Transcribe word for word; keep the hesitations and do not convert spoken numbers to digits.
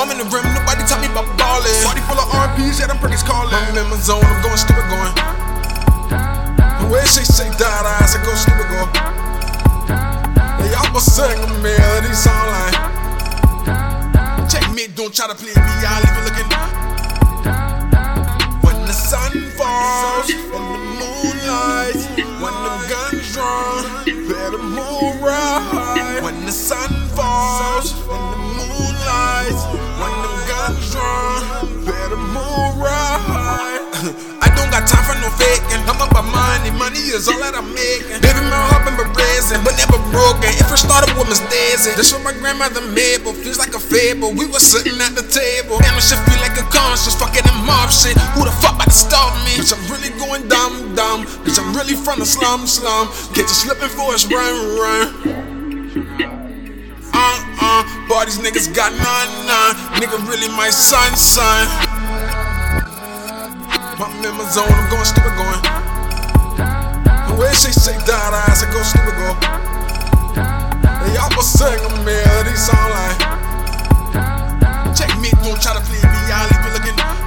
I'm in the rim, nobody taught me about ballin'. Party full of R Ps, yeah, them prickers callin'. I'm in my zone, I'm going stupid, going. Where she shake that ass, I go stupid, go. They all but sing a melody song like, check me, don't try to play me, I'll leave you looking. When the sun falls, when the moon lights, when the guns drawn, better move right. When the sun falls, when the moon lights, when the guns drawn, better move right. Got time for no faking. I'm about money, money is all that I'm making. Living my heart and risen, but never broken. If I started with mistakes, this what my grandmother made, but feels like a fable. We were sitting at the table, and I should feel like a conscience. Fucking them mob shit. Who the fuck about to stop me? Bitch, I'm really going dumb, dumb. Bitch, I'm really from the slum, slum. Get you slipping for us, run, run. Uh, uh, boy, these niggas got none, none. Nigga, really my son, son. I'm in my zone, I'm going stupid, going. Where she shake that ass, I go stupid, go. They all but sing a melody song like, check me, don't try to play me, I'll leave you looking.